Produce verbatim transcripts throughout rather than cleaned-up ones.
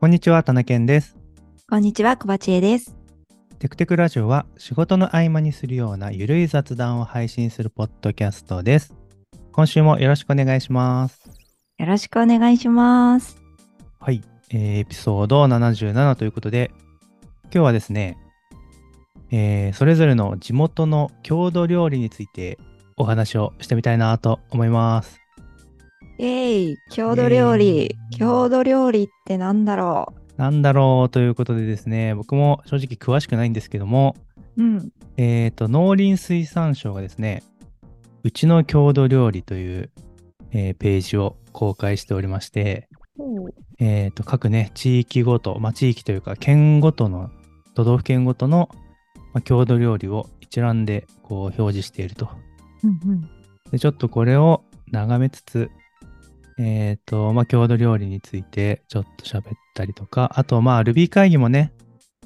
こんにちは、たなけんです。こんにちは、こばちえです。テクテクラジオは仕事の合間にするようなゆるい雑談を配信するポッドキャストです。今週もよろしくお願いします。よろしくお願いします。はい、えー、エピソードななじゅうななということで、今日はですね、えー、それぞれの地元の郷土料理についてお話をしてみたいなと思います。イエイ、郷土料理、郷土料理ってなんだろうなんだろうということでですね、僕も正直詳しくないんですけども、うん、えっと農林水産省がですね、うちの郷土料理という、えー、ページを公開しておりまして、うん、えっと各ね地域ごと、まあ、地域というか県ごとの都道府県ごとの、まあ、郷土料理を一覧でこう表示していると、うんうん、でちょっとこれを眺めつつえっと、まあ、郷土料理についてちょっと喋ったりとか、あと、まあ、ルビー会議もね、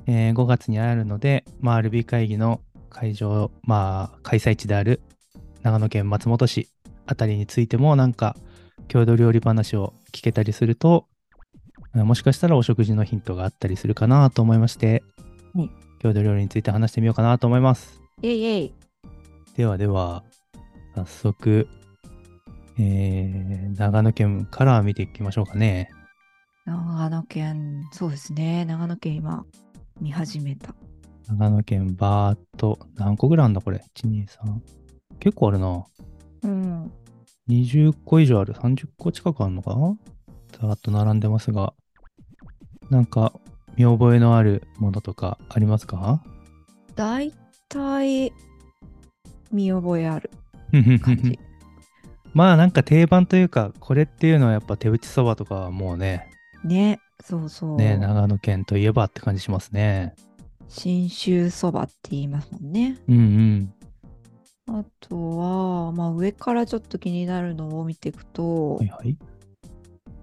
えー、ごがつにあるので、まあ、ルビー会議の会場、まあ、開催地である長野県松本市あたりについても、なんか、郷土料理話を聞けたりすると、もしかしたらお食事のヒントがあったりするかなと思いまして、うん、郷土料理について話してみようかなと思います。イエイエイ。ではでは、早速、えー、長野県から見ていきましょうかね。長野県、そうですね。長野県今見始めた。長野県バーっと何個ぐらいあるんだこれ。いち、に、さん。結構あるな。うん。にじゅっこ以上ある。さんじゅっこ近くあるのかな。ざーっと並んでますが、なんか見覚えのあるものとかありますか？だいたい見覚えある感じ。まあなんか定番というかこれっていうのはやっぱ手打ちそばとかはもうねねそうそうね長野県といえばって感じしますね。信州そばって言いますもんね。うんうん。あとはまあ上からちょっと気になるのを見ていくと、はいはい、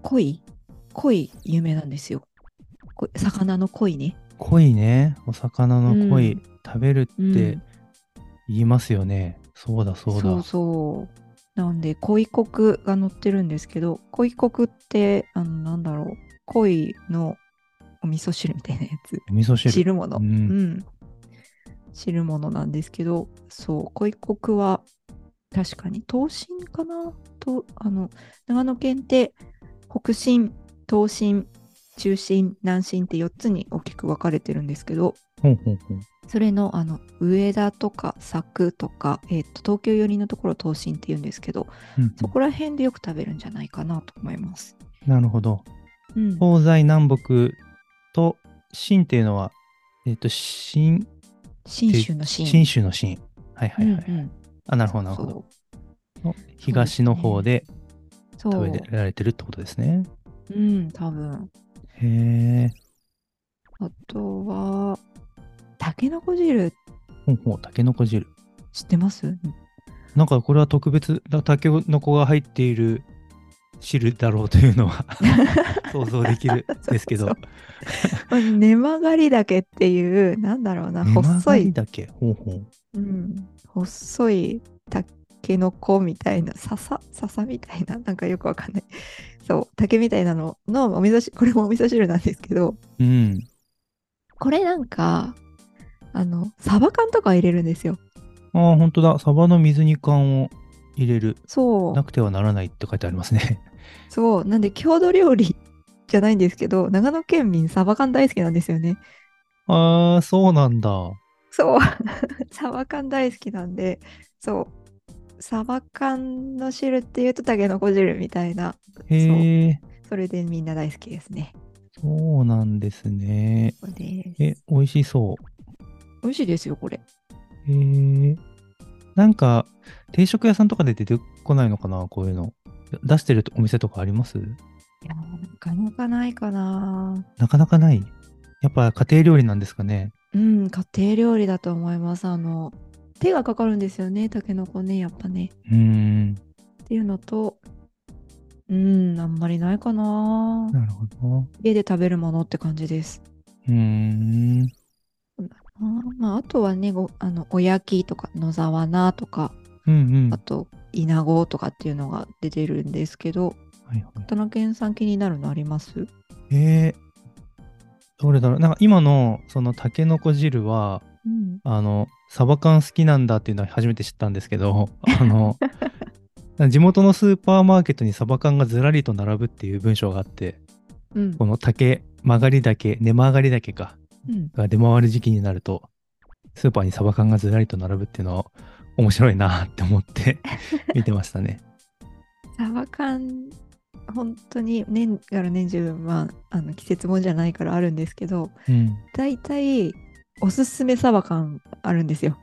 鯉鯉有名なんですよ。魚の鯉ね。鯉ね、お魚の鯉、うん、食べるって言いますよね。うん、そうだそうだ。そうそう。なんで鯉黒が載ってるんですけど、鯉黒ってあのなんだろう、鯉のお味噌汁みたいなやつ、お味噌汁、汁物、うんうん、汁物なんですけど、そう鯉黒は確かに東進かなと、あの長野県って北進、東進、中進、南進ってよっつに大きく分かれてるんですけど、ほんほんほん、それのあの上田とか佐久とか、えー、と東京寄りのところを東進って言うんですけど、うん、そこら辺でよく食べるんじゃないかなと思います。なるほど、うん、東西南北と進っていうのは、えー、と進信州の進信州の進、はいはいはい、うんうん、あ、なるほどなるほど、の東の方で食べられてるってことですね。う, うん、多分。へえ。あとはタケノコ汁。ほうほう、タケノコ汁。知ってます？なんかこれは特別なタケノコが入っている汁だろうというのは想像できるんですけど。そうそうそう根曲がり茸っていう、なんだろうな、細い。根曲がり茸。ほうほう。うん、細いタケノコみたいな、笹笹みたいな、なんかよくわかんない。そう、竹みたいなののお味噌汁、これもお味噌汁なんですけど。うん。これなんか、あのサバ缶とか入れるんですよ。ああ、本当だ。サバの水煮缶を入れる。そう。なくてはならないって書いてありますね。そう。なんで郷土料理じゃないんですけど、長野県民サバ缶大好きなんですよね。ああ、そうなんだ。そう。サバ缶大好きなんで、そう。サバ缶の汁っていうとタケノコ汁みたいな。へえ。それでみんな大好きですね。そうなんですね。そうです。え、美味しそう。美味しいですよこれ。へえー、なんか定食屋さんとかで出てこないのかな、こういうの出してるお店とかあります？いや、なかなかないかな。なかなかない。やっぱ家庭料理なんですかね。うん、家庭料理だと思います。あの手がかかるんですよね、タケノコね、やっぱね。うーん。っていうのと、うーん、あんまりないかな。なるほど。家で食べるものって感じです。うーん。あ、まあ、あとはね、ごあのおやきとか野沢菜とか、うんうん、あとイナゴとかっていうのが出てるんですけど、はいはい、田中さん気になるのあります？えー、どれだろう、なんか今のそのタケノコ汁は、うん、あのサバ缶好きなんだっていうのは初めて知ったんですけど、あの地元のスーパーマーケットにサバ缶がずらりと並ぶっていう文章があって、うん、この竹曲がり竹根曲がり竹か、うん、が出回る時期になるとスーパーにサバ缶がずらりと並ぶっていうのは面白いなって思って見てましたね。サバ缶本当に年から年中、まあ、あの季節もんじゃないからあるんですけど、うん、だいたいおすすめサバ缶あるんですよ。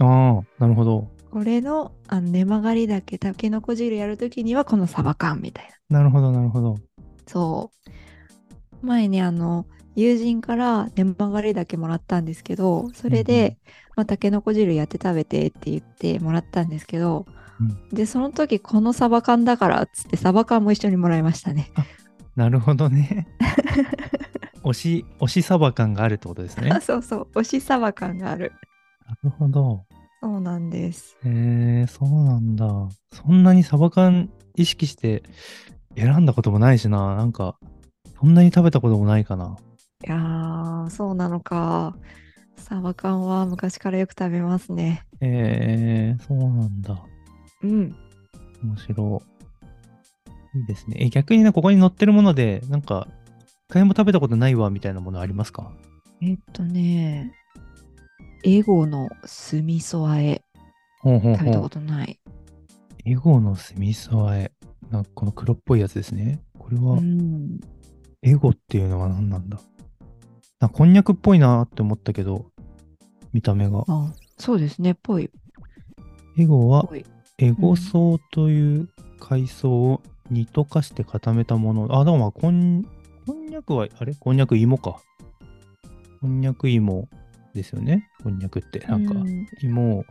ああ、なるほど。これの、あの根曲がりだけタケノコ汁やるときにはこのサバ缶みたいな。なるほどなるほど。そう前にあの友人から根曲がりだけもらったんですけど、それで、うん、まあ、タケノコ汁やって食べてって言ってもらったんですけど、うん、でその時このサバ缶だからっつってサバ缶も一緒にもらいましたね。なるほどね。推し、推しサバ缶があるってことですね。あ、そうそう、推しサバ缶がある。なるほど。そうなんです。へえ、そうなんだ。そんなにサバ缶意識して選んだこともないしな、なんかそんなに食べたこともないかな。いやー、そうなのか。サバ缶は昔からよく食べますね。へえ、そうなんだ。うん、面白い。いいですね。え、逆にね、ここに載ってるものでなんか一回も食べたことないわみたいなものありますか？えっとね、エゴの酢味噌和え。ほうほうほう、食べたことない。エゴの酢味噌和え、なんかこの黒っぽいやつですね。これは、うん、エゴっていうのは何なんだ。なんかこんにゃくっぽいなって思ったけど、見た目が。あ、そうですね、っぽい。エゴはエゴソウという海藻を煮溶かして固めたもの。うん、あ、だからこんこんにゃくは、あれ、こんにゃく芋か。こんにゃく芋ですよね。こんにゃくって。なんか、芋を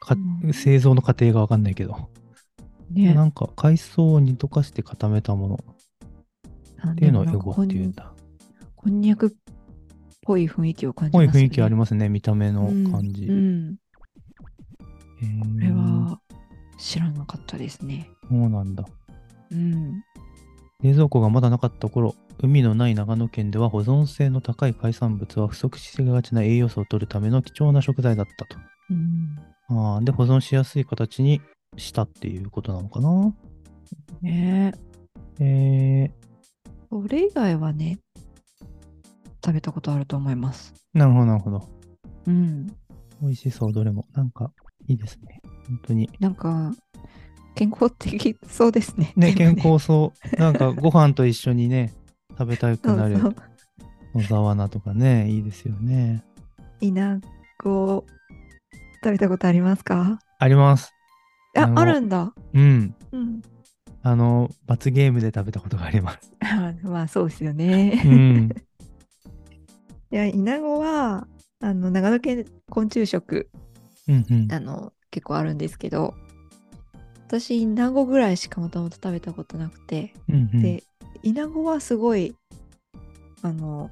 か、うん、製造の過程がわかんないけど。ね、なんか、海藻を煮溶かして固めたもの。っていうのをエゴっていうんだ。こんにゃくっぽい雰囲気を感じますね。ぽい雰囲気ありますね。見た目の感じ。うんうん、えー、これは知らなかったですね。そうなんだ。うん。冷蔵庫がまだなかった頃、海のない長野県では保存性の高い海産物は不足しがちな栄養素を摂るための貴重な食材だったと、うん、あ、で保存しやすい形にしたっていうことなのかな。ねええー、それ以外はね食べたことあると思います。なるほどなるほど。うん、美味しそう。どれもなんかいいですね。本当になんか健康的そうですね。ね、健康そう。なんかご飯と一緒にね、食べたくなる野沢菜とかね、いいですよね。イナゴ食べたことありますか？あります。あ、あるんだ。うん。うん。あの罰ゲームで食べたことがあります。まあそうですよね。うん。いや、イナゴはあの長野県昆虫食、うんうん、あの結構あるんですけど。私イナゴぐらいしかもともと食べたことなくて、うんうん、でイナゴはすごいあの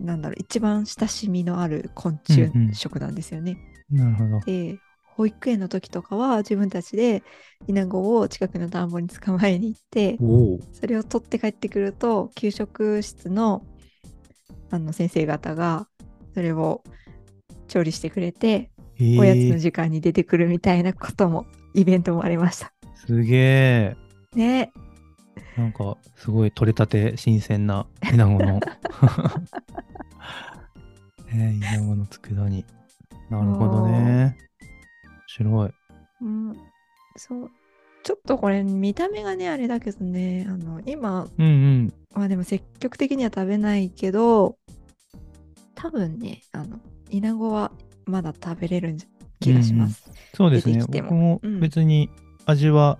なんだろう、一番親しみのある昆虫食なんですよね、うんうん、なるほど。で保育園の時とかは自分たちでイナゴを近くの田んぼに捕まえに行って、それを取って帰ってくると給食室 の, あの先生方がそれを調理してくれて、えー、おやつの時間に出てくるみたいなこともイベントもありました。すげーね。なんかすごい取れたて新鮮なイナゴのね、イナゴの佃煮。なるほどね、面白い、うん、そう。ちょっとこれ見た目がねあれだけどね、あの今、うんうん、まあでも積極的には食べないけど、多分ねあのイナゴはまだ食べれるんじゃ気がします、うん、そうですね。僕も別に味は、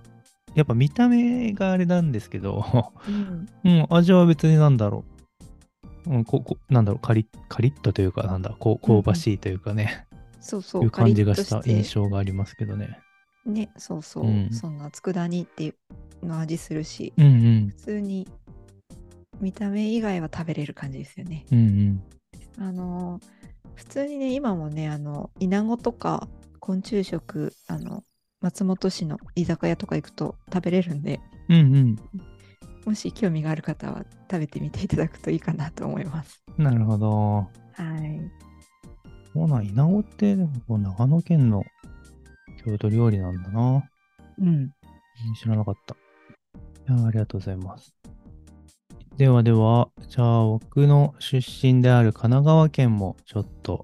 うん、やっぱ見た目があれなんですけど、うんうん、味は別になんだろう、うん、ここなんだろう、カリッカリッとというか、なんだこう香ばしいというかね、うん、そうそういう感じがした印象がありますけどね。ね、そうそう、うん、そんな佃煮っていうの味するし、うんうん、普通に見た目以外は食べれる感じですよね、うんうん、あのー普通にね今もねあのイナゴとか昆虫食あの松本市の居酒屋とか行くと食べれるんで、うんうん、もし興味がある方は食べてみていただくといいかなと思います。なるほど。はい。もうな、イナゴってでも長野県の郷土料理なんだな。うん。知らなかった。いや、ありがとうございます。ではでは、じゃあ僕の出身である神奈川県もちょっと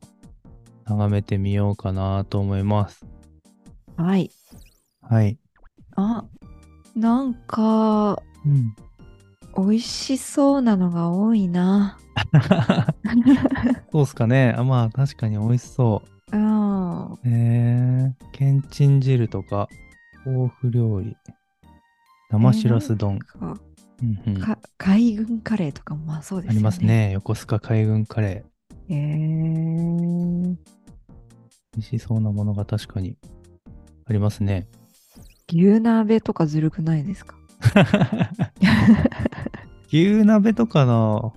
眺めてみようかなと思います。はい。はい。あ、なんか、うん、美味しそうなのが多いな。そうっすかね。あ、まあ確かに美味しそう。うん。えー、けんちん汁とか豆腐料理、生しらす丼、えーうんうん、か海軍カレーとかもまあそうですね。ありますね。横須賀海軍カレー。えー、美味しそうなものが確かにありますね。牛鍋とかずるくないですか？牛鍋とかの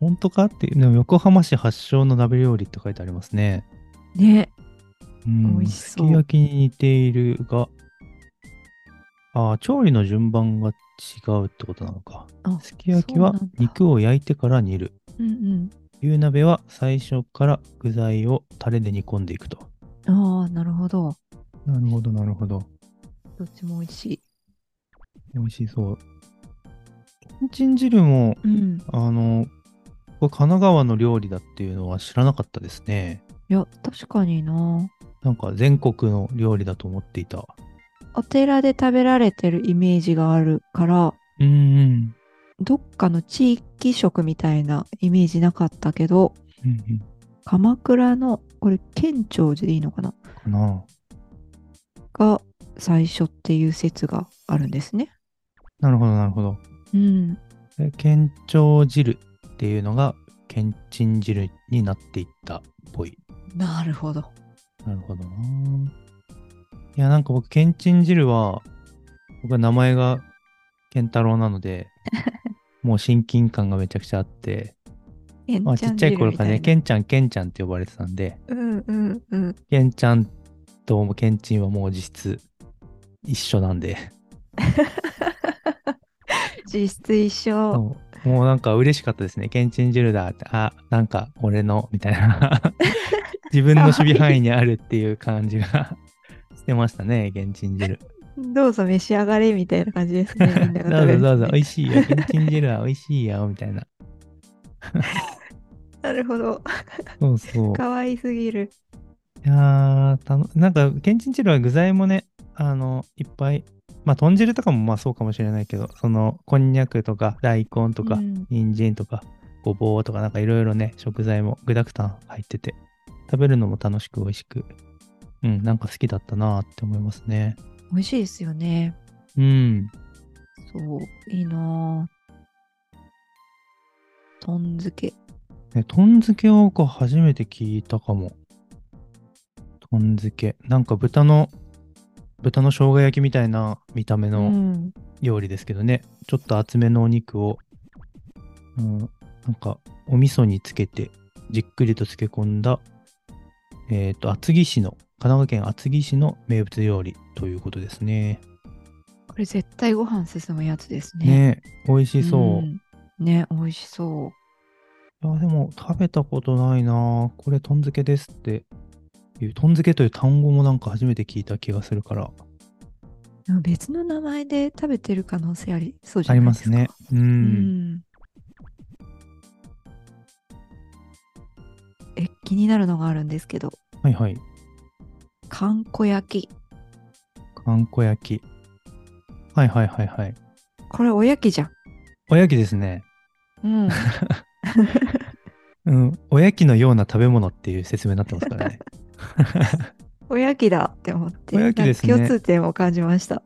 本当かっていうの、横浜市発祥の鍋料理って書いてありますね。ね、うん、美味しそう。すき焼きに似ているが、あ、調理の順番が違うってことなのか。すき焼きは肉を焼いてから煮る。うんうん、牛鍋は最初から具材をタレで煮込んでいくと。ああ、なるほど。なるほどなるほど。どっちも美味しい。美味しそう。けんちん汁も、うん、あのこれ神奈川の料理だっていうのは知らなかったですね。いや、確かにな。なんか全国の料理だと思っていた。お寺で食べられてるイメージがあるから、うんうん、どっかの地域食みたいなイメージなかったけど、うんうん、鎌倉のこれ建長寺でいいのかな？かなが最初っていう説があるんですね。なるほどなるほど。うん。けんちょう汁っていうのがけんちん汁になっていったっぽい。なるほど。なるほどな。いや、なんか僕けんちん汁は、僕は名前が健太郎なので、もう親近感がめちゃくちゃあって、まあ、ちっちゃい頃からね、けんちゃんけんちゃんって呼ばれてたんで、うんうんうん、けんちゃんともけんちんはもう実質一緒なんで。実質一緒。もうなんか嬉しかったですね。けんちん汁だって、あ、なんか俺のみたいな自分の守備範囲にあるっていう感じがしてましたね。けんちん汁どうぞ召し上がれみたいな感じですね。みんなが食べる、ね、どうぞどうぞ美味しいよ、けんちん汁は美味しいよみたいな。なるほど。そうそう。かわいすぎる。いやー、たのなんかけんちん汁は具材もね、あのいっぱい、まあ豚汁とかもまあそうかもしれないけど、そのこんにゃくとか大根とか、うん、人参とかごぼうとか、なんかいろいろね、食材も具だくさん入ってて、食べるのも楽しく美味しく、うん、なんか好きだったなって思いますね。美味しいですよね。うん、そういいな。豚漬け、ね、豚漬けをこう初めて聞いたかも。豚漬け、なんか豚の豚の生姜焼きみたいな見た目の料理ですけどね、うん、ちょっと厚めのお肉を、うん、なんかお味噌につけてじっくりと漬け込んだ、えっと厚木市の神奈川県厚木市の名物料理ということですね。これ絶対ご飯進むやつですね。ね、美味しそう、うん、ね、美味しそう。いや、でも食べたことないな。これ豚漬けですっていう豚漬けという単語もなんか初めて聞いた気がするから、別の名前で食べてる可能性ありそうじゃないですか。ありますね。うん、うん、え、気になるのがあるんですけど。はいはい。かんこ焼き。かんこ焼き、はいはいはいはい。これおやきじゃん。おやきですね。うん、うん、おやきのような食べ物っていう説明になってますからね。おやきだって思って、おやきですね。共通点を感じました。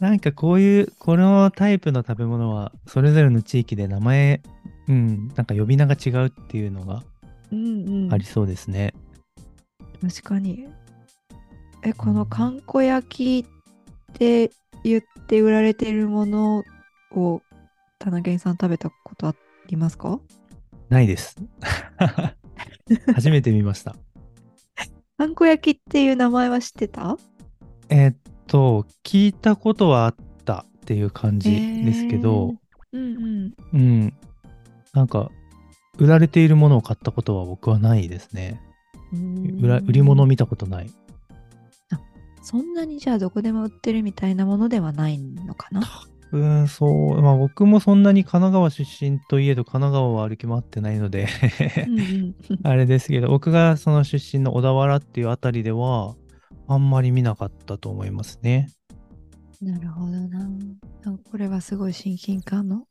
なんかこういうこのタイプの食べ物はそれぞれの地域で名前、うん、なんか呼び名が違うっていうのがありそうですね、うんうん、確かに。え、このかんこ焼きって言って売られているものを田中さん食べたことありますか？ないです。初めて見ました。かんこ焼きっていう名前は知ってた？えー、っと聞いたことはあっっていう感じですけど、えー、うんうんうん、なんか売られているものを買ったことは僕はないですね。うん、売ら、売り物を見たことない。あ、そんなにじゃあどこでも売ってるみたいなものではないのかな。うん、そう、まあ、僕もそんなに神奈川出身といえど神奈川は歩き回ってないのでうん、うん、あれですけど、僕がその出身の小田原っていうあたりではあんまり見なかったと思いますね。なるほどな。これはすごい親近感の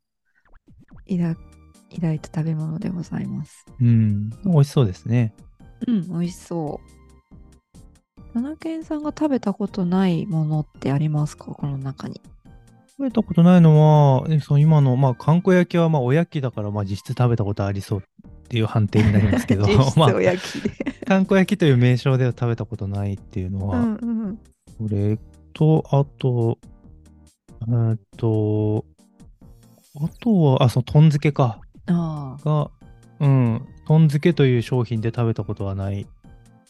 抱いた食べ物でございます。うん、美味しそうですね。うん、美味しそう。七軒さんが食べたことないものってありますか、この中に。食べたことないのは、その今の、まあ、韓国焼きはまあおやきだから、まあ、実質食べたことありそうっていう判定になりますけど、実質おやきでまあ、韓国焼きという名称では食べたことないっていうのは、うんうん、これと、あと、えー、っと、あとは、あ、その豚漬けか。あが、うん、豚漬けという商品で食べたことはない。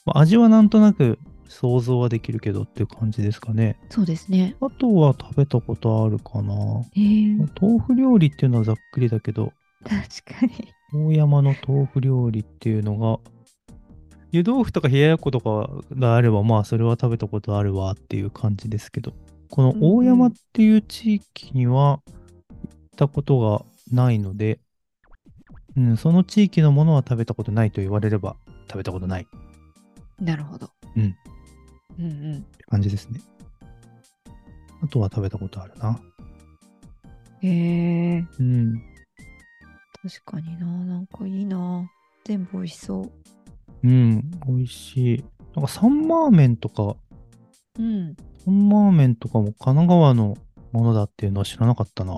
まあ、味はなんとなく、想像はできるけどっていう感じですかね。そうですね。あとは食べたことあるかな、えー、豆腐料理っていうのはざっくりだけど、確かに大山の豆腐料理っていうのが、湯豆腐とか冷ややっことかがあればまあそれは食べたことあるわっていう感じですけど、この大山っていう地域には行ったことがないので、うん、その地域のものは食べたことないと言われれば食べたことない。なるほど。うんうんうん、って感じですね。あとは食べたことあるな。へえー、うん。確かにな、なんかいいな。全部美味しそう。うん、美味しい。なんかサンマーメンとか、うん、サンマーメンとかも神奈川のものだっていうのは知らなかったな。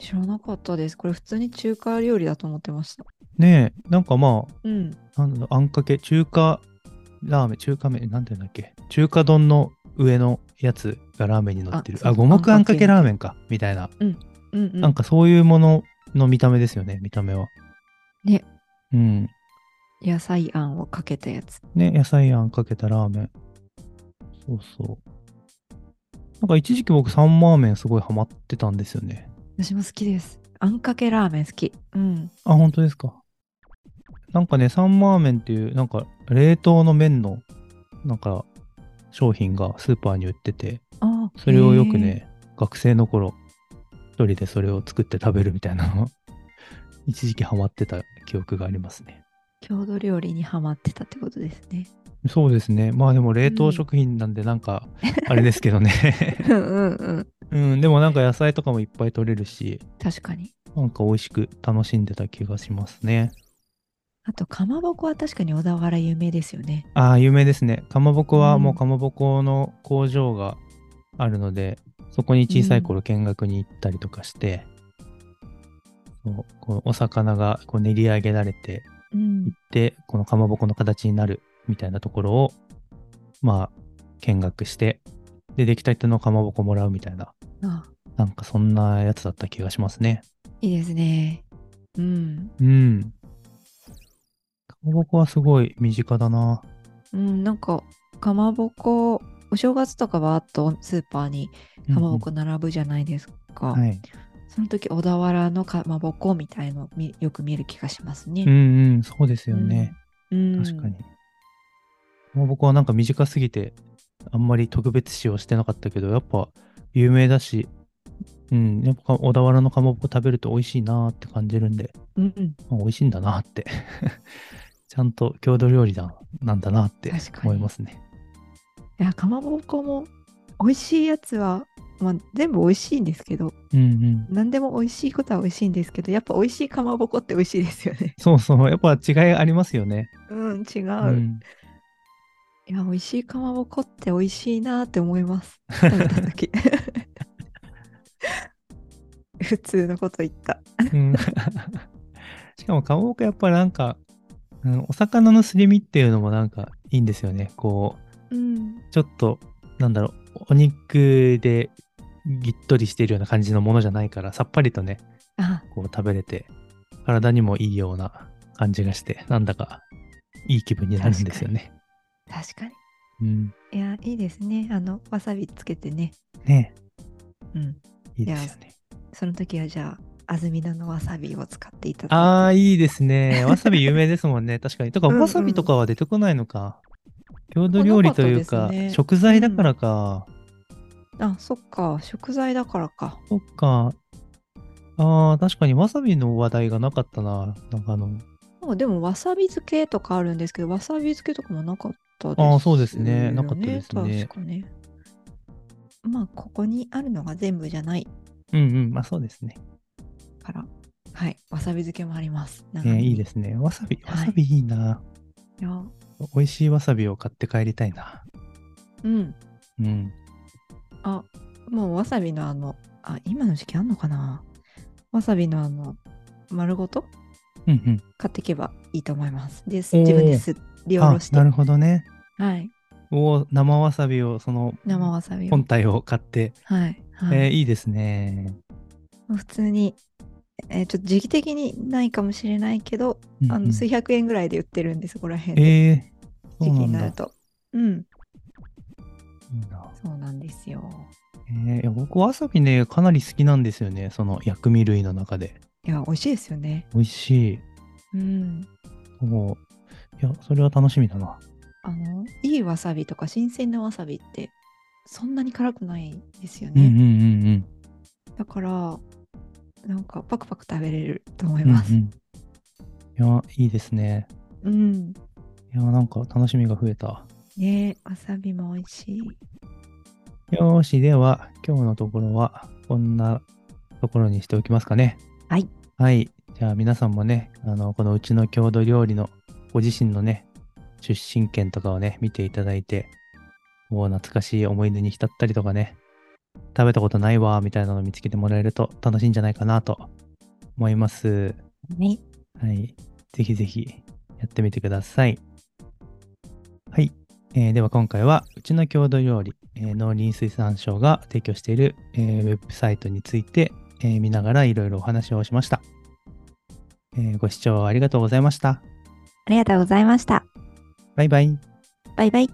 知らなかったです。これ普通に中華料理だと思ってました。ねえ、なんかまあ、うん、なんだろう、あんかけ、中華ラーメン、中華麺、なんていうんだっけ、中華丼の上のやつがラーメンになってる。あ、五目あんかけラーメンか、みたいな、うんうんうん。なんかそういうものの見た目ですよね、見た目は。ね。うん。野菜あんをかけたやつ。ね、野菜あんかけたラーメン。そうそう。なんか一時期僕、サンマーメンすごいハマってたんですよね。私も好きです。あんかけラーメン好き。うん。あ、本当ですか。なんかね、サンマーメンっていう、なんか、冷凍の麺の、なんか、商品がスーパーに売ってて、あ、それをよくね、学生の頃、一人でそれを作って食べるみたいなの一時期ハマってた記憶がありますね。郷土料理にハマってたってことですね。そうですね。まあでも、冷凍食品なんで、なんか、あれですけどね。うんうんうん。うん、でもなんか野菜とかもいっぱい取れるし、確かに。なんか美味しく楽しんでた気がしますね。あとかまぼこは確かに小田原有名ですよね。ああ、有名ですね。かまぼこはもうかまぼこの工場があるので、うん、そこに小さい頃見学に行ったりとかして、うん、こうこのお魚がこう練り上げられていって、うん、このかまぼこの形になるみたいなところをまあ見学して、で出来たてのかまぼこもらうみたいな、ああ、なんかそんなやつだった気がしますね。いいですね。うんうん。かまぼこはすごい身近だな。うん、なんかかまぼこ、お正月とかバーッとスーパーにかまぼこ並ぶじゃないですか、うんうん、はい、その時小田原のかまぼこみたいのよく見る気がしますね。うんうん、そうですよね、うん、確かに、うん、かまぼこはなんか短すぎてあんまり特別視をしてなかったけど、やっぱ有名だし、うん、やっぱ小田原のかまぼこ食べると美味しいなって感じるんで、うんうん、まあ、美味しいんだなってちゃんと郷土料理だなんだなって思いますね。いや、かまぼこも美味しいやつは、まあ、全部美味しいんですけど、うんうん、何でも美味しいことは美味しいんですけど、やっぱ美味しいかまぼこって美味しいですよね。そうそう、やっぱ違いありますよね。うん、違う、うん、いや、美味しいかまぼこって美味しいなって思います食べた時普通のこと言った、うん、しかもかまぼこやっぱなんかお魚のすり身っていうのもなんかいいんですよね。こう、うん、ちょっとなんだろう、お肉でぎっとりしているような感じのものじゃないから、さっぱりとね、こう食べれて体にもいいような感じがして、なんだかいい気分になるんですよね。確かに、確かに、うん、いや、いいですね。あのわさびつけてね。ねえ、うん、いいいですよね。その時はじゃあ安曇野のわさびを使っていただいて。ああ、いいですね。わさび有名ですもんね。確かに。とか、わさびとかは出てこないのか。うんうん、郷土料理というか、ね、食材だからか、うん。あ、そっか。食材だからか。そっか。ああ、確かにわさびの話題がなかったな。なんかあの。でも、わさび漬けとかあるんですけど、わさび漬けとかもなかったですよね。ああ、そうですね。なかったですね。確かね。まあ、ここにあるのが全部じゃない。うんうん。まあ、そうですね。からはい、わさび漬けもあります。なんかね、いいですね。わさび、わさびいいな。はい、いや美味しいわさびを買って帰りたいな。うん。うん。あ、もうわさびのあの、あ、今の時期あんのかな。わさびのあの丸ごと、うんうん、買っていけばいいと思います。で、自分ですりおろして。なるほどね。はい。お、生わさびをその生わさび本体を買って、はい、はい、えー、いいですね。普通に。えー、ちょっと時期的にないかもしれないけど、うんうん、あの数百円ぐらいで売ってるんです、ここら辺で、えー、時期になると。うん。いいな。そうなんですよ。えー、僕わさびね、かなり好きなんですよね、その薬味類の中で。いや、美味しいですよね。美味しい。うん。もういや、それは楽しみだな。あのいいわさびとか新鮮なわさびってそんなに辛くないですよね。うんうんうんうん。だから。なんかパクパク食べれると思います、うんうん、いやいいですね。うん、いやなんか楽しみが増えたね。えわさびも美味しい。よし、では今日のところはこんなところにしておきますかね。はいはい。じゃあ皆さんもね、あのこのうちの郷土料理のご自身のね出身県とかをね見ていただいて、もう懐かしい思い出に浸ったりとかね、食べたことないわみたいなのを見つけてもらえると楽しいんじゃないかなと思います。ね。はい。ぜひぜひやってみてください。はい。えー、では今回はうちの郷土料理、えー、農林水産省が提供している、えー、ウェブサイトについて、えー、見ながらいろいろお話をしました、えー。ご視聴ありがとうございました。ありがとうございました。バイバイ。バイバイ。